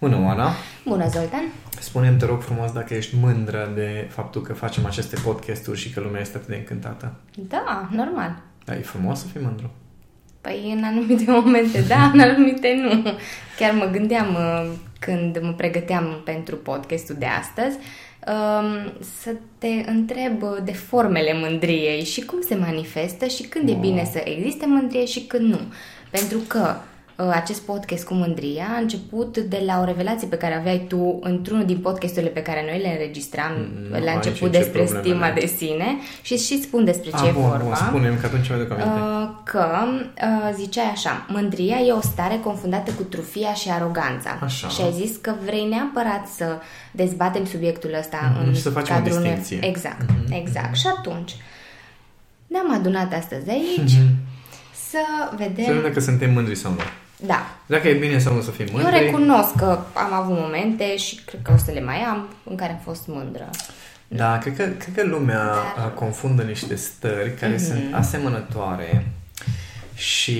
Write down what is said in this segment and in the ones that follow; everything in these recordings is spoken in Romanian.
Bună, Oana! Bună, Zoltan! Spune-mi, te rog frumos, dacă ești mândră de faptul că facem aceste podcasturi și că lumea este atât de încântată. Da, normal. Da, e frumos să fii mândru. Păi, în anumite momente da, în anumite nu. Chiar mă gândeam când mă pregăteam pentru podcastul de astăzi să te întreb de formele mândriei și cum se manifestă și când e bine să existe mândrie și când nu. Pentru că acest podcast cu mândria a început de la o revelație pe care aveai tu într-unul din podcasturile pe care noi le înregistram la început despre stima de sine și spun despre ce e vorba. Spune-mi, că atunci mă duc aminte. Că ziceai așa: mândria e o stare confundată cu trufia și aroganța. Așa. Și ai zis că vrei neapărat să dezbatem subiectul ăsta în și să facem o distincție. Exact, exact. Și atunci ne-am adunat astăzi aici să vedem... Să vedem dacă suntem mândri sau nu. Da. Dacă e bine sau nu să fii mândri. Eu recunosc că am avut momente și cred că o să le mai am în care am fost mândră. Da, cred că lumea confundă niște stări care sunt asemănătoare și,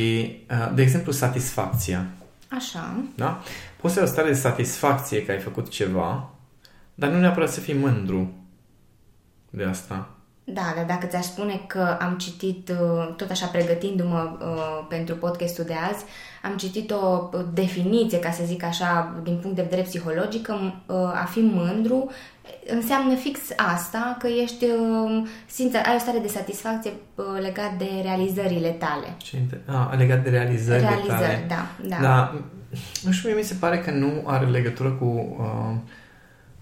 de exemplu, satisfacția. Așa. Da? Poți să ai o stare de satisfacție că ai făcut ceva, dar nu neapărat să fii mândru de asta. Da, dar dacă ți-aș spune că am citit, tot așa pregătindu-mă pentru podcastul de azi, am citit o definiție, ca să zic așa, din punct de vedere psihologic, că a fi mândru înseamnă fix asta, că ești, ai o stare de satisfacție legat de realizările tale. Legat de realizările tale. Da. Dar, nu știu, mie mi se pare că nu are legătură cu...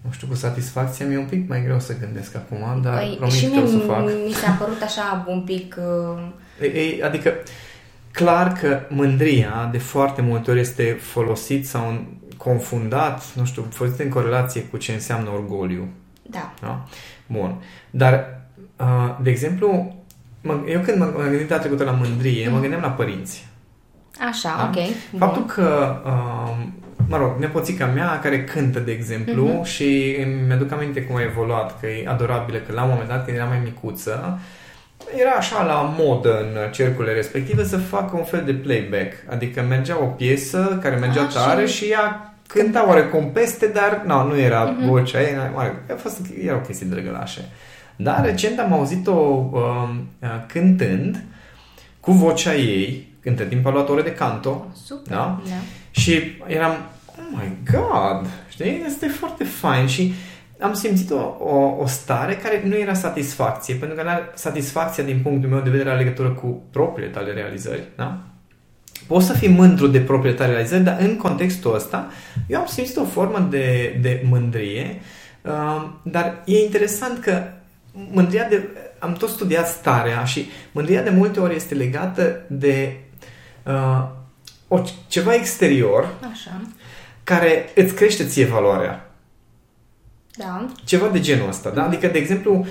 Nu știu, cu satisfacție mi-e un pic mai greu să gândesc acum, dar promit că o să fac. Mi s-a părut așa un pic... Adică, clar că mândria de foarte multe ori este folosit sau confundat, nu știu, folosit în corelație cu ce înseamnă orgoliu. Da. Da? Bun. Dar, de exemplu, eu când m-am gândit data trecută la mândrie, mă gândeam la părinți. Așa, da? Ok. Faptul că... mă rog, nepoțica mea care cântă, de exemplu, și mi-aduc aminte cum a evoluat, că e adorabilă, că la un moment dat, când era mai micuță, era așa la modă în cercurile respective să facă un fel de playback. Adică mergea o piesă care mergea tare și ea cânta oarecum peste, dar nu era vocea ei. Era o chestie drăgălașă. Dar recent am auzit-o cântând cu vocea ei. Între timp a luat ore de canto. Super, da? Și eram, oh my god, știi? Este foarte fain și am simțit o stare care nu era satisfacție, pentru că nu era satisfacția din punctul meu de vedere la legătură cu propriile tale realizări, da? Poți să fii mândru de propriile tale realizări, dar în contextul ăsta eu am simțit o formă de mândrie, dar e interesant că mândria am tot studiat starea și mândria de multe ori este legată de ceva exterior. Așa. Care îți crește ție valoarea. Da. Ceva de genul ăsta, da? Adică, de exemplu,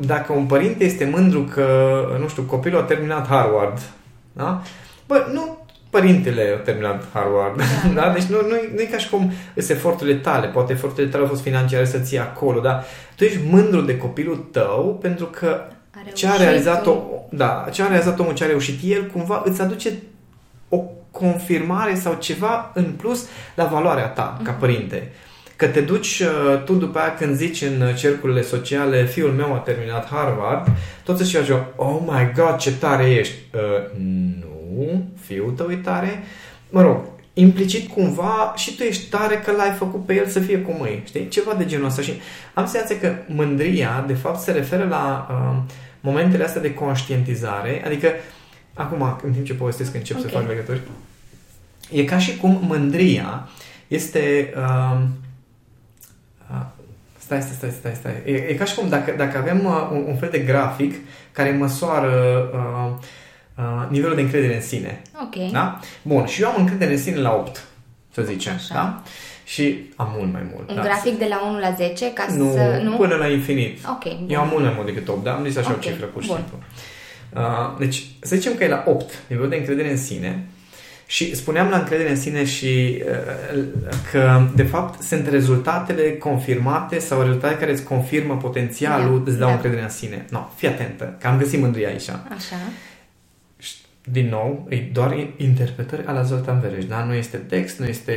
dacă un părinte este mândru că, nu știu, copilul a terminat Harvard, da? Bă, nu părintele a terminat Harvard, da? Da? Deci nu e ca și cum sunt eforturile tale. Poate eforturile tale au fost financiare să ții acolo, dar tu ești mândru de copilul tău pentru că ce a realizat omul, ce a reușit el, cumva îți aduce o confirmare sau ceva în plus la valoarea ta ca părinte. Că te duci tu după aia când zici în cercurile sociale: fiul meu a terminat Harvard, toți își ajung: oh my god, ce tare ești! Nu, fiul tău e tare. Mă rog, implicit cumva și tu ești tare că l-ai făcut pe el să fie cum e, știi? Ceva de genul ăsta. Și am senzația că mândria, de fapt, se referă la momentele astea de conștientizare. Adică, acum, în timp ce povestesc, încep să fac legături. E ca și cum mândria este... Stai. E ca și cum dacă avem un fel de grafic care măsoară... nivelul de încredere în sine. Ok. Da? Bun, și eu am încredere în sine la 8, să zicem, da? Și am mult mai mult. Un grafic de la 1 la 10 ca să... Nu, până la infinit. Ok. Bun. Eu am mult mai mult decât 8, dar am zis așa o cifră pur și simplu. Deci, să zicem că e la 8, nivelul de încredere în sine, și spuneam la încredere în sine și că, de fapt, sunt rezultatele confirmate sau rezultate care îți confirmă potențialul, îți dau încredere în sine. Fii atentă, că am găsit mândria aici. Așa. din nou, e doar interpretări ale Azoltan Veres, da? Nu este text, nu este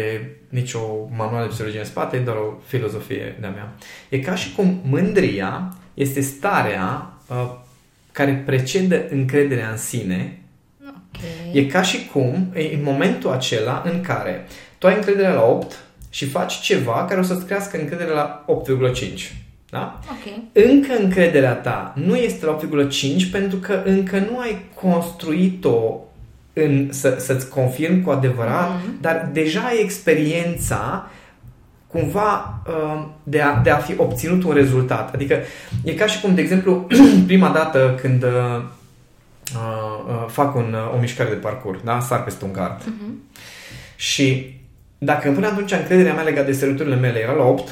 nicio manual de psihologie în spate, e doar o filozofie de-a mea. E ca și cum mândria este starea care precedă încrederea în sine. Okay. E ca și cum, e în momentul acela în care tu ai încrederea la 8 și faci ceva care o să-ți crească încrederea la 8,5. Da? Okay. Încă încrederea ta nu este la 8,5 pentru că încă nu ai construit-o să-ți confirm cu adevărat, dar deja ai experiența cumva de a fi obținut un rezultat. Adică e ca și cum, de exemplu, prima dată când fac o mișcare de parcurs, da? Sar peste un gard. Și dacă până atunci încrederea mea legată de săruturile mele era la 8,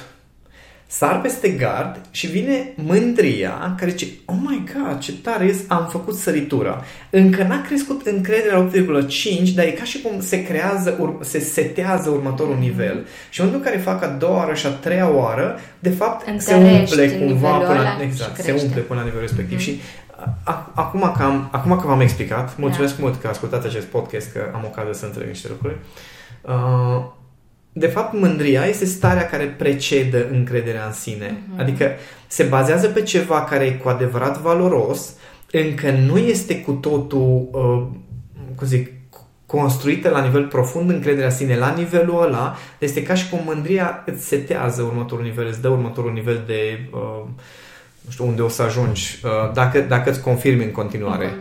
sar peste gard și vine mândria care zice, oh my god, ce tare e, am făcut săritura. Încă n-a crescut încrederea la 8,5, dar e ca și cum se setează următorul nivel. Și în momentul în care fac a doua oară și a treia oară, de fapt se umple până la nivelul respectiv. Și acum că v-am explicat, mulțumesc mult că ascultați acest podcast, că am ocazia să înțeleg niște lucruri. De fapt, mândria este starea care precedă încrederea în sine. Adică se bazează pe ceva care e cu adevărat valoros, încă nu este cu totul, construită la nivel profund încrederea în sine, la nivelul ăla. Este ca și cum mândria îți setează următorul nivel, îți dă următorul nivel de... nu știu unde o să ajungi, dacă îți confirmi în continuare.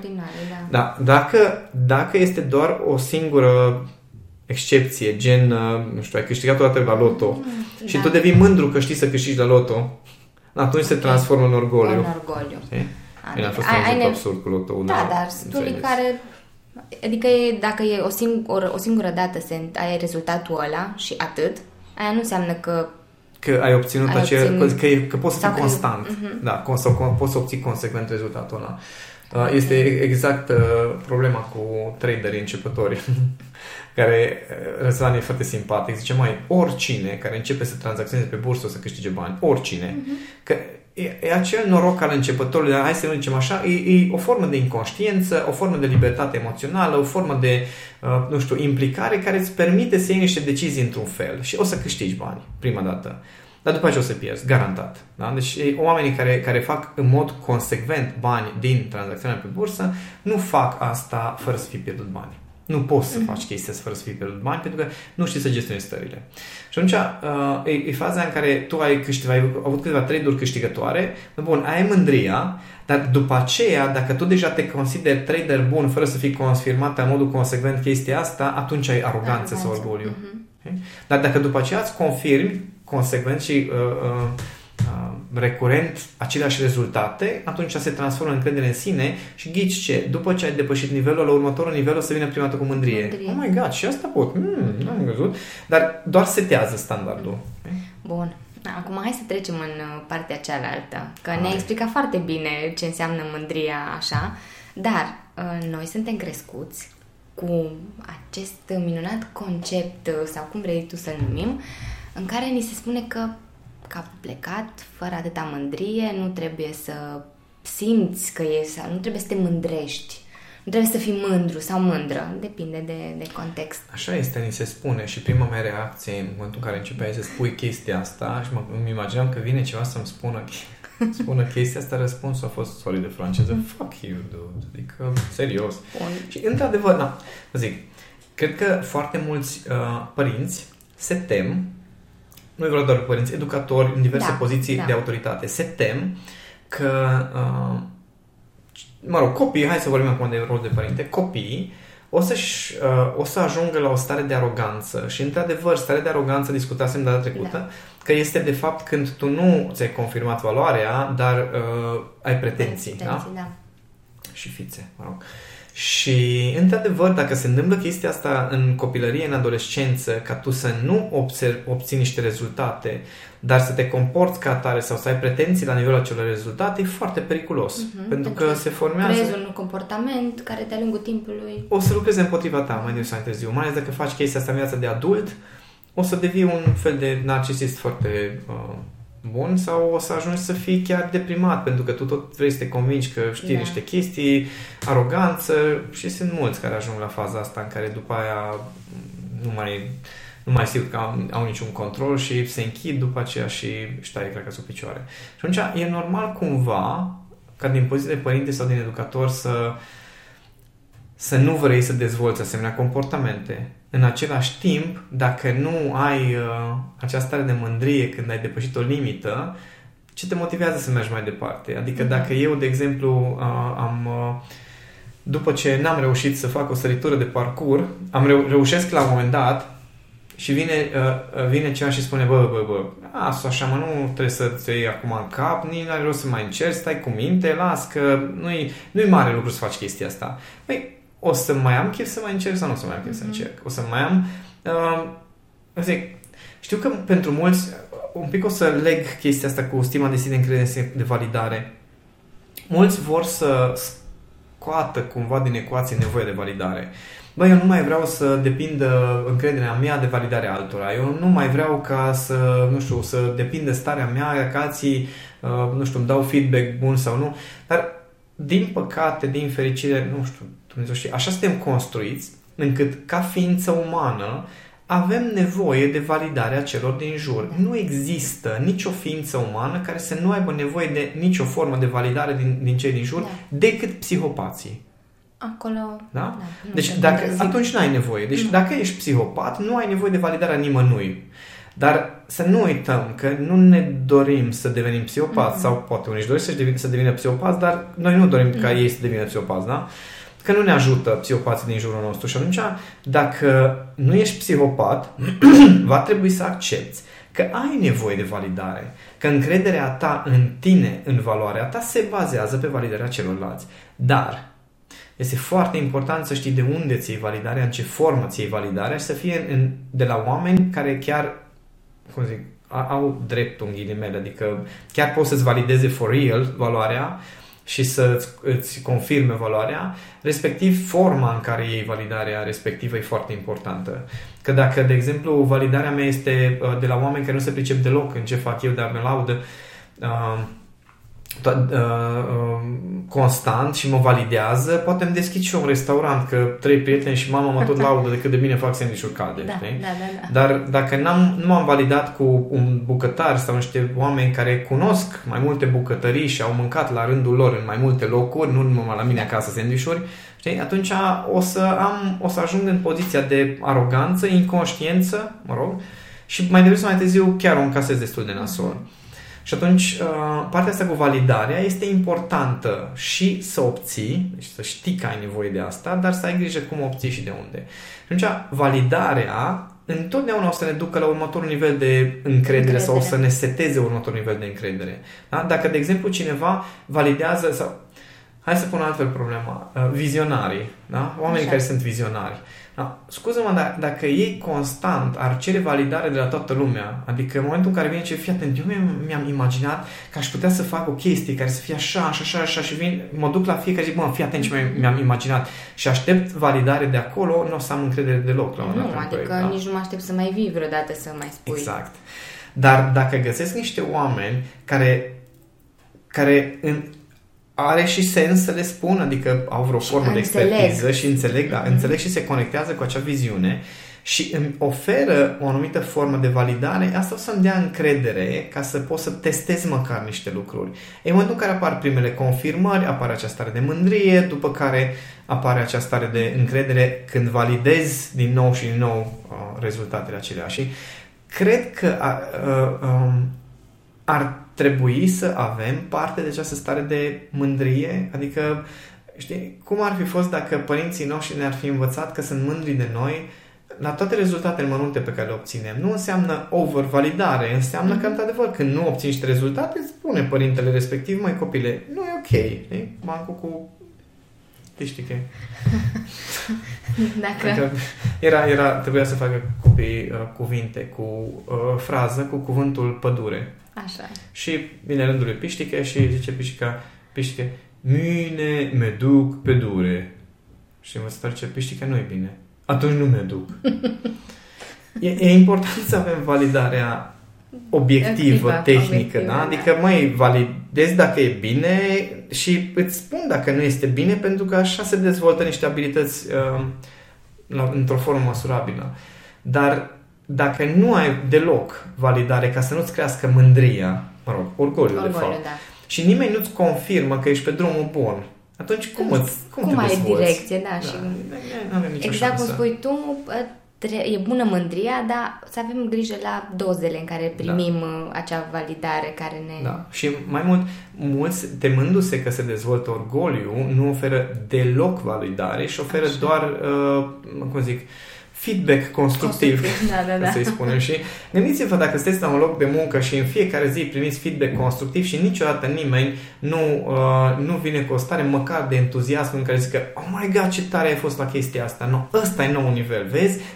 Da. Dacă este doar o singură excepție, gen, nu știu, ai câștigat o dată la loto și tu devii mândru că știi să câștigi la loto, atunci se transformă în orgoliu. În orgoliu. Bine, a fost un absurd cu loto. Da, dar studii care... Adică dacă e o singură dată ai rezultatul ăla și atât, aia nu înseamnă că ai obținut că poți să fii constant. Da, poți să obții consecvent rezultatul ăla. Este exact problema cu traderii începători, care Răzvan e foarte simpatic. Zice, oricine care începe să tranzacționeze pe bursă o să câștige bani. Oricine. Că e acel noroc al începătorului, dar hai să nu zicem așa, e o formă de inconștiență, o formă de libertate emoțională, o formă de, implicare care îți permite să iei niște decizii într-un fel și o să câștigi bani prima dată. Dar după aceea o să pierzi, garantat. Da? Deci oamenii care fac în mod consecvent bani din tranzacțiunea pe bursă nu fac asta fără să fii pierdut bani. Nu poți să faci chestia fără să fii pierdut bani pentru că nu știi să gestionezi stările. Și atunci e faza în care tu ai avut câteva trade-uri câștigătoare, bun, ai mândria, dar după aceea, dacă tu deja te consideri trader bun fără să fii confirmat în modul consecvent chestia asta, atunci ai aroganță sau orgoliu. Okay? Dar dacă după aceea îți confirmi consecvent și recurent aceleași rezultate, atunci se transformă în încredere în sine și ghici ce? După ce ai depășit nivelul, la următorul nivel o să vină prima dată cu mândrie. Oh my god, și asta pot. N-am găsit. Dar doar setează standardul. Bun. Acum hai să trecem în partea cealaltă. Că ne-ai explicat foarte bine ce înseamnă mândria așa, dar noi suntem crescuți cu acest minunat concept sau cum vrei tu să-l numim, în care ni se spune că a plecat, fără atâta mândrie, nu trebuie să simți că ești, nu trebuie să te mândrești, nu trebuie să fii mândru sau mândră, depinde de context. Așa este, ni se spune și prima mea reacție în momentul în care începeai să spui chestia asta și îmi imaginam că vine ceva să-mi spună chestia asta, răspunsul a fost sorry de franceză, fuck you, dude, adică serios. Bun. Și într-adevăr, cred că foarte mulți părinți se tem. Nu e vorba doar părinți, educatori în diverse poziții de autoritate. Se tem că, copiii, hai să vorbim acum de rol de părinte, copiii o să ajungă la o stare de aroganță. Și, într-adevăr, starea de aroganță discutasem data trecută, că este, de fapt, când tu nu ți-ai confirmat valoarea, dar ai pretenții. Da? Și fițe, Și, într-adevăr, dacă se întâmplă chestia asta în copilărie, în adolescență, ca tu să nu obții niște rezultate, dar să te comporți ca atare sau să ai pretenții la nivelul acelor rezultate, e foarte periculos. Pentru că se formează... Crezi un comportament care de-a lungul timpului... O să lucreze împotriva ta mai devreme sau mai târziu. Mai ales dacă faci chestia asta în viața de adult, o să devii un fel de narcisist foarte bun sau o să ajungi să fii chiar deprimat pentru că tu tot vrei să te convingi că știi niște chestii, aroganță și sunt mulți care ajung la faza asta în care după aia nu mai simt că au niciun control și se închid după aceea și își taie craca sub picioare. Și atunci e normal cumva ca din poziție de părinte sau din educator să nu vrei să dezvolți asemenea comportamente. În același timp, dacă nu ai această stare de mândrie când ai depășit o limită, ce te motivează să mergi mai departe? Adică dacă eu, de exemplu, după ce n-am reușit să fac o săritură de parcurs, reușesc la un moment dat și vine cineva și spune bă, așa mă, nu trebuie să te iei acum în cap, nici n-are rost să mai încerci, stai cu minte, las că nu-i mare lucru să faci chestia asta. Păi, o să mai am chef să mai încerc sau nu o să mai am chef să încerc? O să mai am... știu că pentru mulți un pic o să leg chestia asta cu stima de sine, încredere, de validare. Mulți vor să scoată cumva din ecuație nevoie de validare. Băi, eu nu mai vreau să depindă încrederea mea de validarea altora. Eu nu mai vreau ca să depindă starea mea, ca alții, îmi dau feedback bun sau nu. Dar, din păcate, din fericire, Dumnezeu știe, așa suntem construiți, încât, ca ființă umană, avem nevoie de validarea celor din jur. Nu există nicio ființă umană care să nu aibă nevoie de nicio formă de validare din cei din jur, decât psihopații. Acolo... Da? Deci, atunci n-ai nevoie. Deci, dacă ești psihopat, nu ai nevoie de validarea nimănui. Dar să nu uităm că nu ne dorim să devenim psihopați, sau poate unii își doresc să devină psihopați, dar noi nu dorim ca ei să devină psihopați, da? Că nu ne ajută psihopații din jurul nostru. Și atunci, dacă nu ești psihopat, va trebui să accepti că ai nevoie de validare, că încrederea ta în tine, în valoarea ta, se bazează pe validarea celorlalți. Dar este foarte important să știi de unde ți iei validarea, în ce formă ți iei validarea și să fie de la oameni care chiar, au dreptul în ghilimele, adică chiar poți să-ți valideze for real valoarea și să îți confirme valoarea, respectiv forma în care iei validarea respectivă e foarte importantă. Că dacă, de exemplu, validarea mea este de la oameni care nu se pricep deloc în ce fac eu, dar mă laudă constant și mă validează, poate îmi deschid și un restaurant, că 3 prieteni și mama mă tot laudă de cât de bine fac sandwich-uri calde. Da. Dar dacă nu m-am validat cu un bucătar sau niște oameni care cunosc mai multe bucătării și au mâncat la rândul lor în mai multe locuri, nu numai la mine acasă sandwich-uri, atunci o să ajung în poziția de aroganță, inconștiență, și mai devreme sau mai târziu chiar o încasez destul de nasol. Și atunci, partea asta cu validarea este importantă și să obții, deci să știi că ai nevoie de asta, dar să ai grijă cum obții și de unde. Și atunci, validarea întotdeauna o să ne ducă la următorul nivel de încredere sau o să ne seteze următorul nivel de încredere. Da? Dacă, de exemplu, cineva validează sau... Hai să pun altfel problema. Vizionarii. Da? Oamenii care sunt vizionari. Da. Scuză-mă, dar dacă ei constant ar cere validare de la toată lumea, adică în momentul în care vine ce fii atent, eu mi-am imaginat că aș putea să fac o chestie care să fie așa și mă duc la fiecare și zic, fii atent ce mi-am imaginat și aștept validare de acolo, nu o să am încredere deloc. Nici nu mă aștept să mai vii vreodată să mai spui. Exact. Dar dacă găsesc niște oameni care are și sens să le spun, adică au vreo formă de expertiză și înțeleg și se conectează cu acea viziune și îmi oferă o anumită formă de validare, asta o să-mi dea încredere ca să pot să testez măcar niște lucruri. În momentul în care apar primele confirmări, apare această stare de mândrie, după care apare această stare de încredere când validez din nou și din nou rezultatele acelea. Și cred că ar trebui să avem parte de această stare de mândrie, adică știi, cum ar fi fost dacă părinții noștri ne-ar fi învățat că sunt mândri de noi la toate rezultatele mărunte pe care le obținem. Nu înseamnă overvalidare, înseamnă că într-adevăr când nu obții niște rezultate, spune părintele respectiv, măi copile, nu e ok, știi? Bancul cu... Te știi că... Dacă... Trebuia să facă copii cuvinte cu frază, cu cuvântul pădure. Așa. Și vine rândul lui Piștică și zice Piștică, mâine mă duc pe dure. Și mă zice, Piștică, nu e bine. Atunci nu mă duc. E important să avem validarea obiectivă, tehnică, da? Adică, măi, validezi dacă e bine și îți spun dacă nu este bine, pentru că așa se dezvoltă niște abilități într-o formă măsurabilă. Dar dacă nu ai deloc validare, ca să nu-ți crească mândria, mă rog, orgoliul, de fapt, da. Și nimeni nu-ți confirmă că ești pe drumul bun, atunci cum ai direcție, da, și exact cum spui tu, e bună mândria, dar să avem grijă la dozele în care primim acea validare care ne... Da. Și mai mult, mulți, temându-se că se dezvoltă orgoliu, nu oferă deloc validare și oferă doar, feedback constructiv. Da. Să-i spunem. Și gândiți-vă dacă sunteți la un loc de muncă și în fiecare zi primiți feedback constructiv și niciodată nimeni nu vine cu o stare măcar de entuziasm în care zică, oh my God, ce tare ai fost la chestia asta, no, ăsta e nou nivel,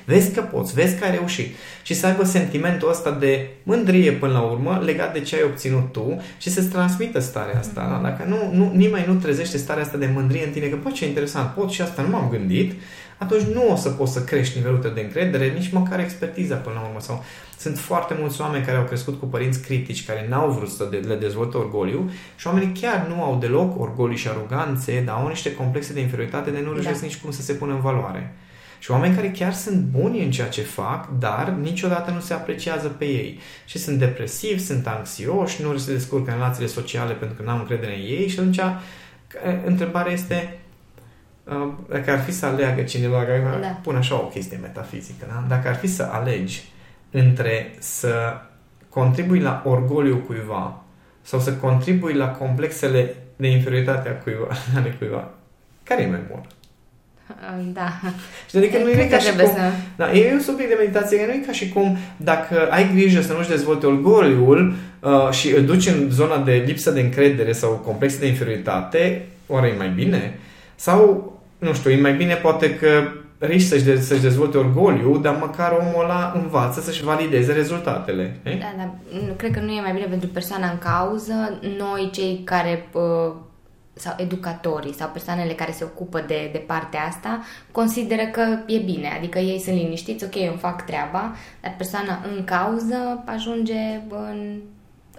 vezi că poți, vezi că ai reușit. Și să aibă sentimentul ăsta de mândrie până la urmă legat de ce ai obținut tu și să-ți transmită starea asta. Dacă nu, nimeni nu trezește starea asta de mândrie în tine, că bă, ce interesant, pot și asta, nu m-am gândit, atunci nu o să poți să crești nivelul tău de încredere, nici măcar expertiza până la urmă. Sau sunt foarte mulți oameni care au crescut cu părinți critici, care n-au vrut să le dezvolte orgoliu și oamenii chiar nu au deloc orgoliu și aroganțe, dar au niște complexe de inferioritate de nu reușesc nici cum să se pună în valoare. Și oameni care chiar sunt buni în ceea ce fac, dar niciodată nu se apreciază pe ei. Și sunt depresivi, sunt anxioși, nu se descurcă în relațiile sociale pentru că n-au încredere în ei și atunci întrebarea este... Dacă ar fi să aleagă cineva, pun așa o chestie metafizică, da? Dacă ar fi să alegi între să contribui la orgoliul cuiva sau să contribui la complexele de inferioritate ale cuiva, care e mai bun? Da. Și adică nu e ca și cum... Să... Da, e un subiect de meditație, nu e ca și cum dacă ai grijă să nu-și dezvolte orgoliul și îl duci în zona de lipsă de încredere sau complexe de inferioritate, oare e mai bine? Sau, nu știu, e mai bine poate că riști să-și dezvolte orgoliu, dar măcar omul ăla învață să-și valideze rezultatele. Da, dar cred că nu e mai bine pentru persoana în cauză. Noi, cei care... sau educatorii sau persoanele care se ocupă de partea asta, consideră că e bine, adică ei sunt liniștiți, ok, eu îmi fac treaba, dar persoana în cauză ajunge în...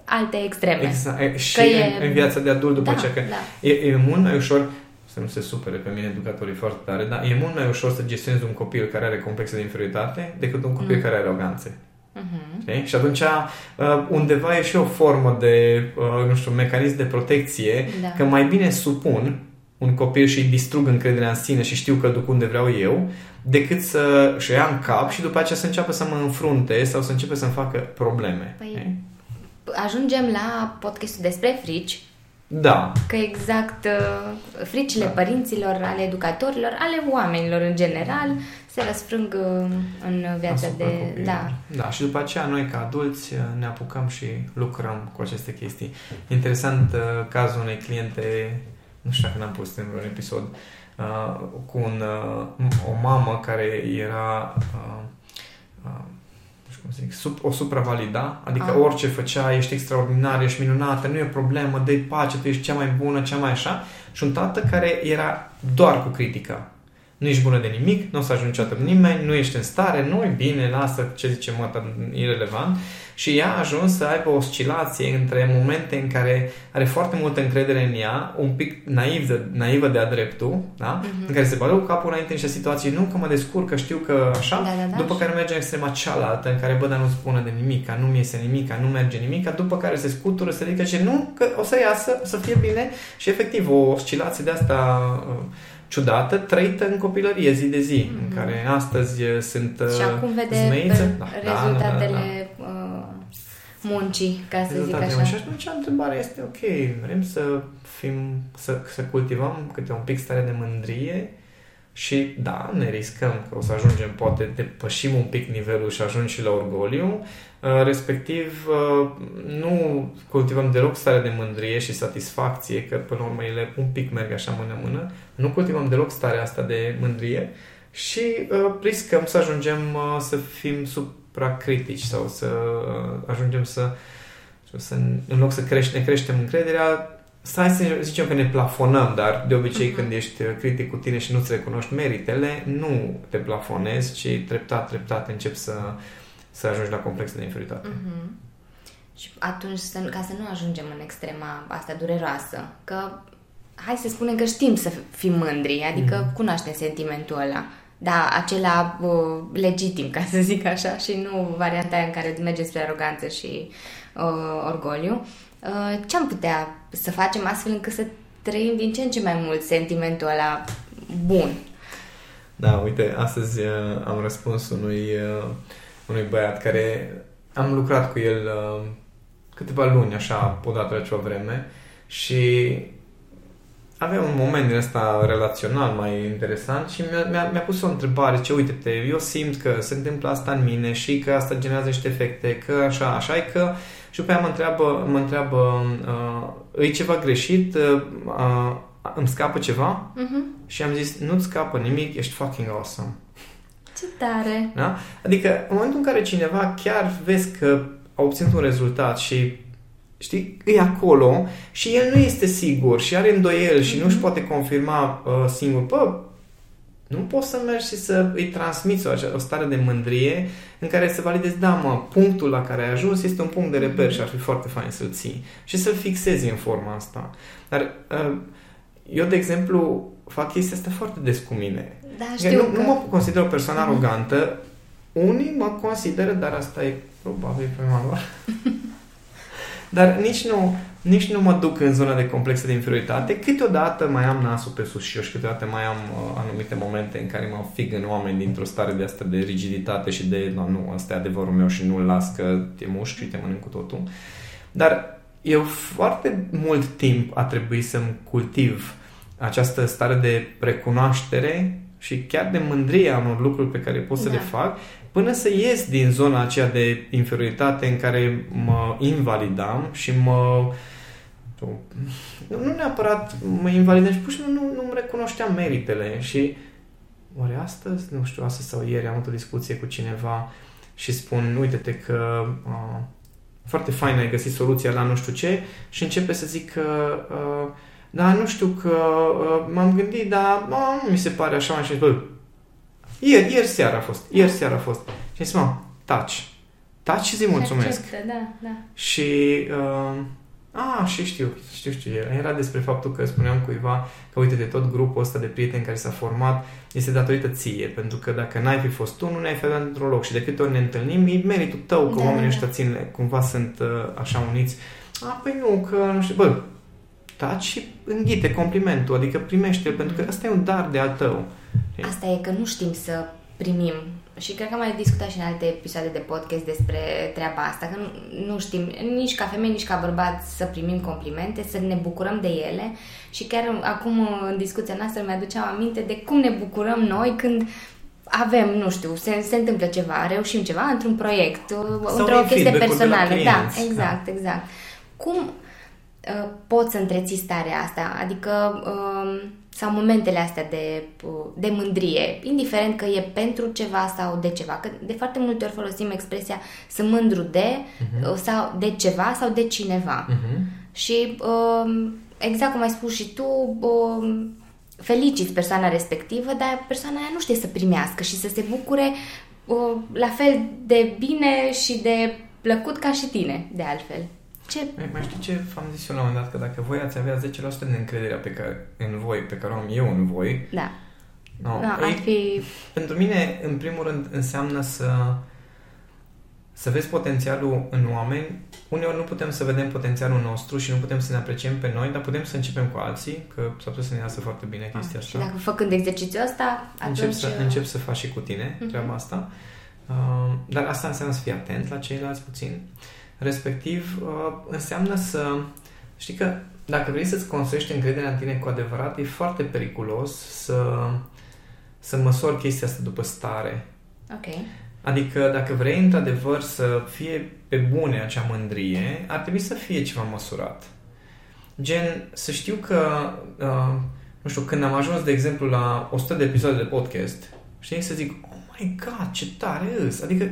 alte extreme. Exact. Și în viața de adult după aceea. E mult mai ușor... să nu se supere pe mine educatorii foarte tare, dar e mult mai ușor să gestionezi un copil care are complexe de inferioritate decât un copil care are aroganțe. Mm-hmm. Și atunci undeva e și o formă de, mecanism de protecție, că mai bine supun un copil și îi distrug încrederea în sine și știu că duc unde vreau eu, decât să-și ia în cap și după aceea să înceapă să mă înfrunte sau să începe să-mi facă probleme. Păi, ajungem la podcastul despre frici. Da. Că exact fricile părinților, ale educatorilor, ale oamenilor în general se răsfrâng în viața de... Da, și după aceea noi ca adulți ne apucăm și lucrăm cu aceste chestii. Interesant cazul unei cliente, nu știu dacă n-am pus în vreun episod, cu o mamă care era... o supravalida, adică orice făcea, ești extraordinar, ești minunată, nu e o problemă, dă-i pace, tu ești cea mai bună, cea mai așa, și un tată care era doar cu critica. Nu ești bună de nimic, nu o să ajungi niciodată nimeni, nu ești în stare, nu e bine, lasă ce zice măta, irelevant. Și ea a ajuns să aibă o oscilație între momente în care are foarte multă încredere în ea, un pic naivă de-a dreptul, da? În care se bagă cu capul înainte niște situații, nu că mă descurc, că știu că așa, după care merge în extrema cealaltă, în care bă, dar nu spune de nimic, nu-mi iese nimic, nu merge nimic, după care se scutură, se ridică și nu, că o să iasă, o să fie bine. Și efectiv, o oscilație de asta... ciudată, trăită în copilărie zi de zi, în care astăzi sunt zmeiță. Rezultatele muncii, ca să zic așa. Și atunci întrebarea este, ok, vrem să fim, să cultivăm câte un pic starea de mândrie și da, ne riscăm că o să ajungem, poate depășim un pic nivelul și ajungem și la orgoliu, respectiv nu cultivăm deloc starea de mândrie și satisfacție, că până la urmă ele un pic merg așa mână-mână, nu cultivăm deloc starea asta de mândrie și riscăm să ajungem să fim supracritici sau să ajungem să în loc să ne creștem încrederea, stai să zicem că ne plafonăm, dar de obicei când ești critic cu tine și nu-ți recunoști meritele, nu te plafonezi, ci treptat, începi să ajungi la complexe de inferioritate. Și atunci, ca să nu ajungem în extrema asta dureroasă, că hai să spunem că știm să fim mândri, adică cunoaștem sentimentul ăla, dar acela legitim, ca să zic așa, și nu varianta în care merge spre aroganță și orgoliu. Ce am putea să facem astfel încât să trăim din ce în ce mai mult sentimentul ăla bun? Da, uite, astăzi am răspuns unui băiat care am lucrat cu el câteva luni, așa, odată la ceva vreme, și avea un moment din ăsta relațional mai interesant și mi-a pus o întrebare, ce uite-te, eu simt că se întâmplă asta în mine și că asta generează niște efecte, că așa e că... Și după aia mă întreabă e ceva greșit? Îmi scapă ceva? Uh-huh. Și am zis, nu-ți scapă nimic, ești fucking awesome. Ce tare! Da? Adică, în momentul în care cineva chiar vezi că a obținut un rezultat și știi, e acolo și el nu este sigur și are îndoieli și nu își poate confirma singur, nu poți să mergi și să îi transmiți o stare de mândrie în care să validezi, da, punctul la care ai ajuns este un punct de reper și ar fi foarte fain să-l ții și să-l fixezi în forma asta. Dar eu, de exemplu, fac chestia asta foarte des cu mine. Da, știu că... Nu mă consider o persoană arogantă. Unii mă consideră, dar asta e probabil problema lor. Dar nici nu mă duc în zona de complexe de inferioritate. Câteodată mai am nasul pe sus și eu și câteodată mai am anumite momente în care mă fig în oameni dintr-o stare de asta de rigiditate și de nu, ăsta e adevărul meu și nu-l las că te mușchi și te mănânc cu totul. Dar eu foarte mult timp a trebuit să-mi cultiv această stare de recunoaștere și chiar de mândrie a unor lucruri pe care pot să le fac, până să ies din zona aceea de inferioritate în care mă invalidam și nu neapărat mă invalidam și pur și simplu nu-mi recunoșteam meritele. Și oare astăzi, nu știu, astăzi sau ieri am avut o discuție cu cineva și spun, uite-te că foarte fain ai găsit soluția la nu știu ce, și începe să zic că da, nu știu că m-am gândit, dar mi se pare așa mai și ieri seara a fost. Și zic, taci și zi mulțumesc. Acceptă, da. Și și știu, era despre faptul că spuneam cuiva că uite de tot grupul ăsta de prieteni care s-a format este datorită ție, pentru că dacă n-ai fi fost tu, nu ne-ai fi dat într-un loc și de câte ori ne întâlnim, e meritul tău că oamenii ăștia țin, cumva sunt așa uniți. Păi nu, că nu știu, taci și înghite complimentul, adică primește-l, pentru că ăsta e un dar de al tău. Asta e că nu știm să primim și cred că am mai discutat și în alte episoade de podcast despre treaba asta, că nu știm nici ca femei, nici ca bărbați să primim complimente, să ne bucurăm de ele. Și chiar acum în discuția noastră mi-aduceam aminte de cum ne bucurăm noi când avem, nu știu, se întâmplă ceva, reușim ceva într-un proiect, într-o chestie personală. Da, exact. Cum poți să întreții starea asta, adică sau momentele astea de mândrie, indiferent că e pentru ceva sau de ceva, că de foarte multe ori folosim expresia sunt mândru de sau de ceva sau de cineva. Și exact cum ai spus și tu, feliciți persoana respectivă, dar persoana aia nu știe să primească și să se bucure la fel de bine și de plăcut ca și tine, de altfel. Mai știi ce am zis eu la un moment dat? Că dacă voi ați avea 10% de încrederea în voi, pe care o am eu în voi... Da. Pentru mine, în primul rând, înseamnă să vezi potențialul în oameni. Uneori nu putem să vedem potențialul nostru și nu putem să ne apreciem pe noi, dar putem să începem cu alții, că s-ar putea să ne iasă foarte bine chestia asta. Și dacă făcând exercițiul ăsta, atunci... Încep să faci și cu tine treaba asta. Dar asta înseamnă să fii atent la ceilalți puțin. Respectiv, înseamnă să... Știi că dacă vrei să-ți construiești încrederea în tine cu adevărat, e foarte periculos să măsori chestia asta după stare. Ok. Adică dacă vrei într-adevăr să fie pe bune acea mândrie, ar trebui să fie ceva măsurat. Gen, să știu că... nu știu, când am ajuns, de exemplu, la 100 de episoade de podcast, știi, să zic, oh my God, ce tare îs! Adică,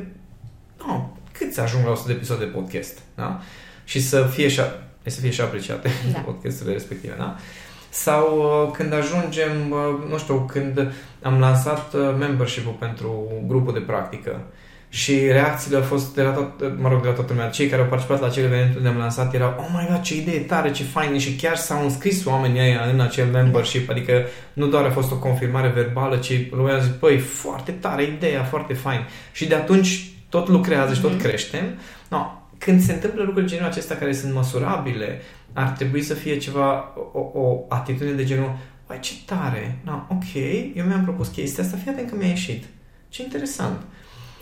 cât să ajung la 100 de episoade de podcast, da? Și să fie și apreciate podcasturile respective, da? Sau când ajungem, când am lansat membership-ul pentru grupul de practică Și reacțiile au fost de la toată, de la toată lumea. Cei care au participat la acel eveniment unde am lansat erau, oh my god, ce idee tare, ce fain, și chiar s-au înscris oamenii aia în acel membership. Adică nu doar a fost o confirmare verbală, ci lumea a zis, băi, foarte tare ideea, foarte fain. Și de atunci tot lucrează și tot creștem. No, când se întâmplă lucruri de genul acesta care sunt măsurabile, ar trebui să fie ceva, o atitudine de genul, băi, ce tare, no, ok, eu mi-am propus chestia asta, fii atent că mi-a ieșit. Ce interesant.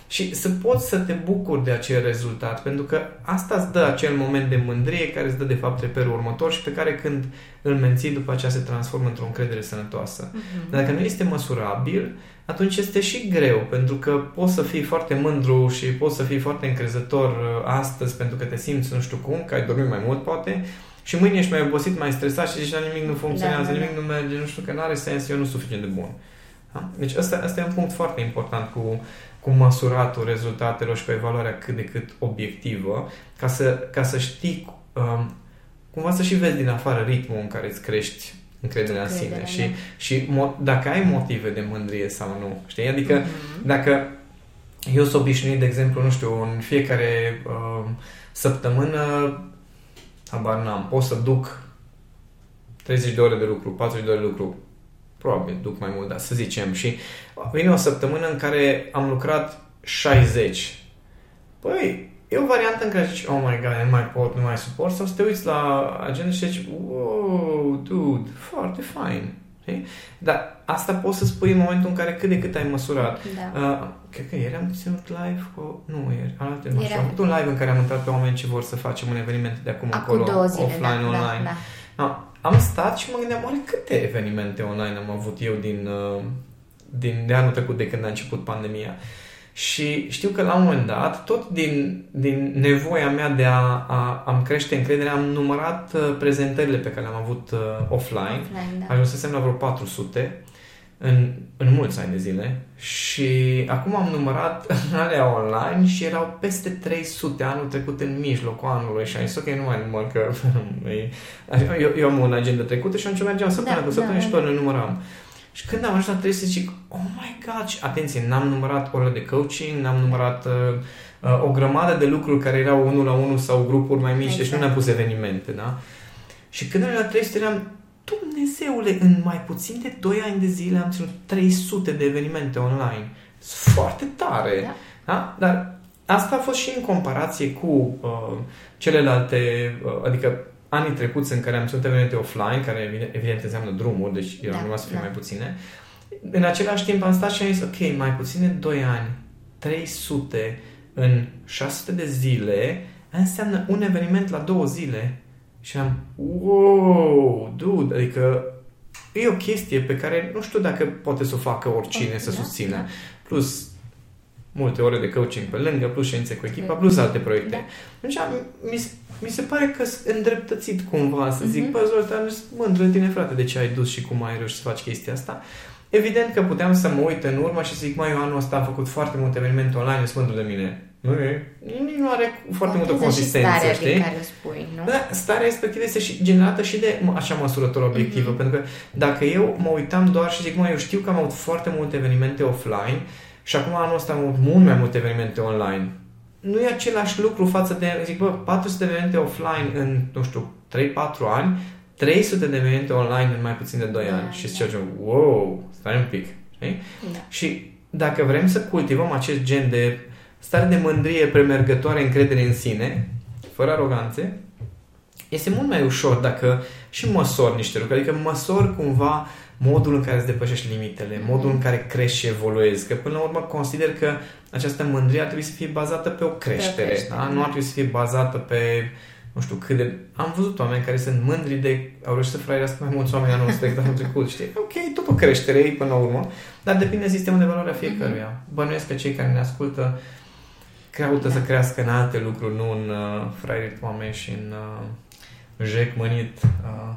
Și să poți să te bucuri de acel rezultat, pentru că asta îți dă acel moment de mândrie care îți dă de fapt reperul următor și pe care când îl menții după aceea se transformă într-o încredere sănătoasă. Dar dacă nu este măsurabil, atunci este și greu, pentru că poți să fii foarte mândru și poți să fii foarte încrezător astăzi pentru că te simți nu știu cum, că ai dormit mai mult poate, și mâine ești mai obosit, mai stresat și zici, nimic nu funcționează, nimic nu merge, nu știu, că nu are sens, eu nu sunt suficient de bun. Da? Deci asta e un punct foarte important cu măsuratul rezultatelor și cu evaluarea cât de cât obiectivă, ca să știi, cumva să și vezi din afară ritmul în care îți crești încrederea în sine. Și dacă ai motive de mândrie sau nu, știi? Adică dacă eu sunt obișnuit, de exemplu, nu știu, în fiecare săptămână, habar n-am, pot să duc 30 de ore de lucru, 40 de ore de lucru, probabil duc mai mult, dar să zicem, și vine o săptămână în care am lucrat 60. Păi, e o variantă în care zici, oh my god, nu mai suport, sau să te uiți la agenda și zici, wow, dude, foarte fain. Dar asta poți să spui în momentul în care cât de cât ai măsurat. Da. Cred că ieri am ținut live cu... Nu, ieri. Am făcut un live în care am întrebat pe oameni ce vor să facem un eveniment de acum încolo, zile, offline, da, online. Da, da. Am stat și mă gândeam, oare câte evenimente online am avut eu de anul trecut, de când a început pandemia. Și știu că la un moment dat, tot din nevoia mea de a-mi crește încrederea, am numărat prezentările pe care le-am avut offline. Da. Ajunsesem la vreo 400 în mulți ani de zile. Și acum am numărat alea online și erau peste 300 anul trecut, în mijlocul anului. Și am zis, ok, nu mai număr, că eu am o agenda trecută și atunci mergeam săptămâna cu săptămâna și tot le număram. Și când am ajuns la 300, zic, oh my god, atenție, n-am numărat orele de coaching, n-am numărat o grămadă de lucruri care erau unul la unul sau grupuri mai mici, deci nu ne-am pus evenimente, da? Și când am ajuns la 300, eram, Dumnezeule, în mai puțin de 2 ani de zile am ținut 300 de evenimente online. Sunt foarte tare, da? Dar asta a fost și în comparație cu celelalte, adică anii trecuți în care am ținut evenimente offline, care evident înseamnă drumuri, deci erau numai să fie mai puține. În același timp am stat și am zis, ok, mai puține 2 ani, 300 în 600 de zile, înseamnă un eveniment la 2 zile. Și am, wow, dude, adică e o chestie pe care nu știu dacă poate să o facă oricine, să susțină. Da. Plus multe ore de coaching pe lângă, plus ședințe cu echipa, plus alte proiecte. Deci mi se pare că sunt îndreptățit cumva să zic, bă, Zoltan, mândru de tine, frate, de ce ai dus și cum ai reușit să faci chestia asta. Evident că puteam să mă uit în urmă și să zic, eu anul ăsta am făcut foarte multe evenimente online, sunt mândru de mine. Nu are foarte multă consistență, starea, știi? Din care o spui, nu? Da, starea respectivă este și generată și de așa măsurător obiectivă, pentru că dacă eu mă uitam doar și zic, eu știu că am avut foarte multe evenimente offline și acum anul ăsta am avut mult mai multe evenimente online. Nu e același lucru față de, zic, 400 de evenimente offline în, nu știu, 3-4 ani, 300 de evenimente online în mai puțin de 2 ani. Și zice, wow, stai un pic. Și dacă vrem să cultivăm acest gen de stare de mândrie premergătoare, încredere în sine, fără aroganțe, este mult mai ușor dacă și măsori niște lucruri. Adică măsori cumva modul în care îți depășești limitele, modul în care crești și evoluezi. Că până la urmă consider că această mândrie ar trebui să fie bazată pe o creștere. Da? Nu ar trebui să fie bazată pe, nu știu, cât de... Am văzut oameni care sunt mândri de... Au reușit să fraierească mai mulți oameni anul ăsta decât anul trecut, știi? Ok, tot o creștere e până la urmă, dar depinde sistemul de valoare a fiecăruia. Bănuiesc că cei care ne ascultă caută să crească în alte lucruri, nu în fraierit oameni și în jecmănit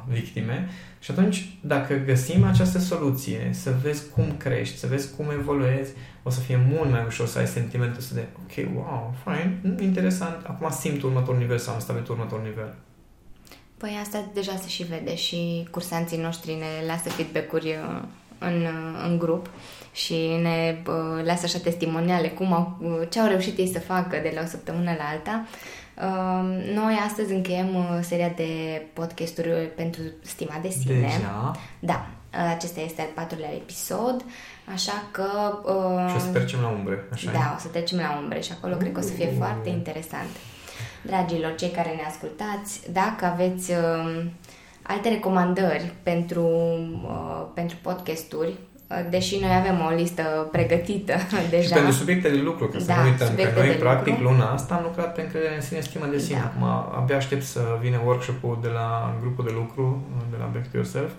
victime. Și atunci, dacă găsim această soluție, să vezi cum crești, să vezi cum evoluezi, o să fie mult mai ușor să ai sentimentul ăsta de ok, wow, fine, interesant, acum simt următorul nivel sau am stabilit următorul nivel. Păi asta deja se și vede și cursanții noștri ne lasă feedback-uri în grup și ne lasă așa testimoniale ce au reușit ei să facă de la o săptămână la alta. Noi astăzi încheiem seria de podcasturi pentru stima de sine. Deja? Da. Acesta este al 4-lea episod, așa că... și o să trecem la umbre, așa? Da, o să trecem la umbre și acolo cred că o să fie foarte interesant. Dragilor, cei care ne ascultați, dacă aveți alte recomandări pentru podcasturi, deși noi avem o listă pregătită deja. Și pentru subiecte de lucru, că să nu uităm că noi, practic, luna asta am lucrat pe încredere în sine, stima de sine. Da. Acum abia aștept să vină workshop-ul de la grupul de lucru, de la Back to Yourself,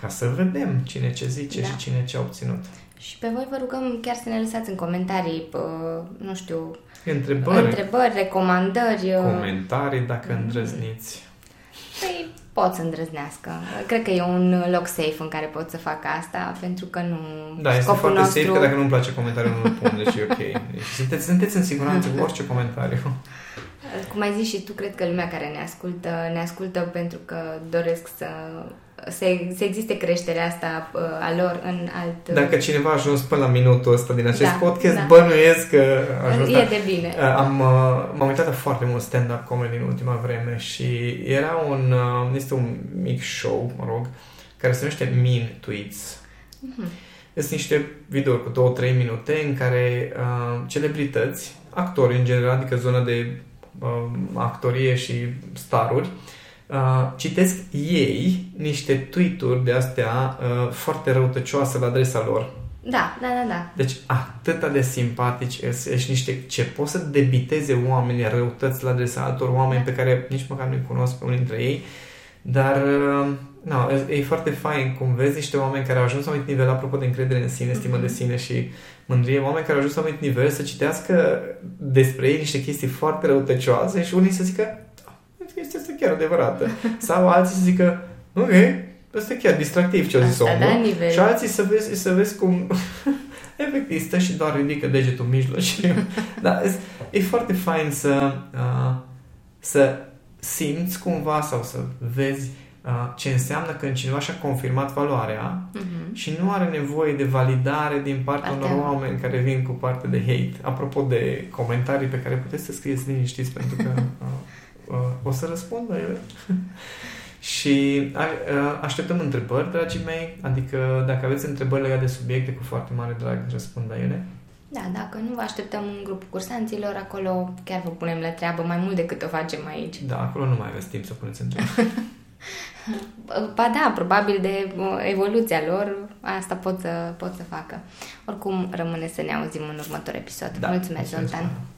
ca să vedem cine ce zice și cine ce a obținut. Și pe voi vă rugăm chiar să ne lăsați în comentarii, nu știu, întrebări, recomandări, comentarii dacă îndrăzniți. Păi pot să îndrăznească. Cred că e un loc safe în care pot să fac asta, pentru că nu... Da, este foarte nostru... safe, că dacă nu-mi place comentariul, nu-l pun, deci e ok. Sunteți în siguranță cu orice comentariu. Cum ai zis și tu, cred că lumea care ne ascultă pentru că doresc să existe creșterea asta a lor în alt... Dacă cineva a ajuns până la minutul ăsta din acest podcast, bănuiesc că a ajuns... E de bine. M-am uitat la foarte mult stand-up comedy în ultima vreme și este un mic show, mă rog, care se numește Mean Tweets. Sunt niște videouri cu 2-3 minute în care celebrități, actori în general, adică zona de actorie și staruri, citesc ei niște tweet-uri de astea foarte răutăcioase la adresa lor. Da. Deci atât de simpatici ești niște ce pot să debiteze oamenii răutăți la adresa altor oameni pe care nici măcar nu-i cunosc pe unii dintre ei, dar e foarte fain cum vezi niște oameni care au ajuns la un nivel, apropo de încredere în sine, stimă de sine și mândrie, oameni care au ajuns la un nivel să citească despre ei niște chestii foarte răutăcioase și unii să zică este chiar adevărată. Sau alții să zică, ok, ăsta e chiar distractiv ce a zis omul. Și alții să vezi cum efectiv stă și doar ridică degetul în mijlociu. Dar e foarte fain să simți cumva sau să vezi ce înseamnă când cineva și-a confirmat valoarea și nu are nevoie de validare din partea unor oameni care vin cu parte de hate. Apropo de comentarii pe care puteți să scrieți liniștiți, pentru că... o să răspund la ele. Și așteptăm întrebări, dragii mei, adică dacă aveți întrebări legate de subiecte, cu foarte mare drag răspund la ele. Da, dacă nu, vă așteptăm în grupul cursanților, acolo chiar vă punem la treabă mai mult decât o facem aici. Da, acolo nu mai aveți timp să puneți întrebări. Ba da, probabil de evoluția lor asta pot să facă. Oricum, rămâne să ne auzim în următor episod. Mulțumesc, Zoltan!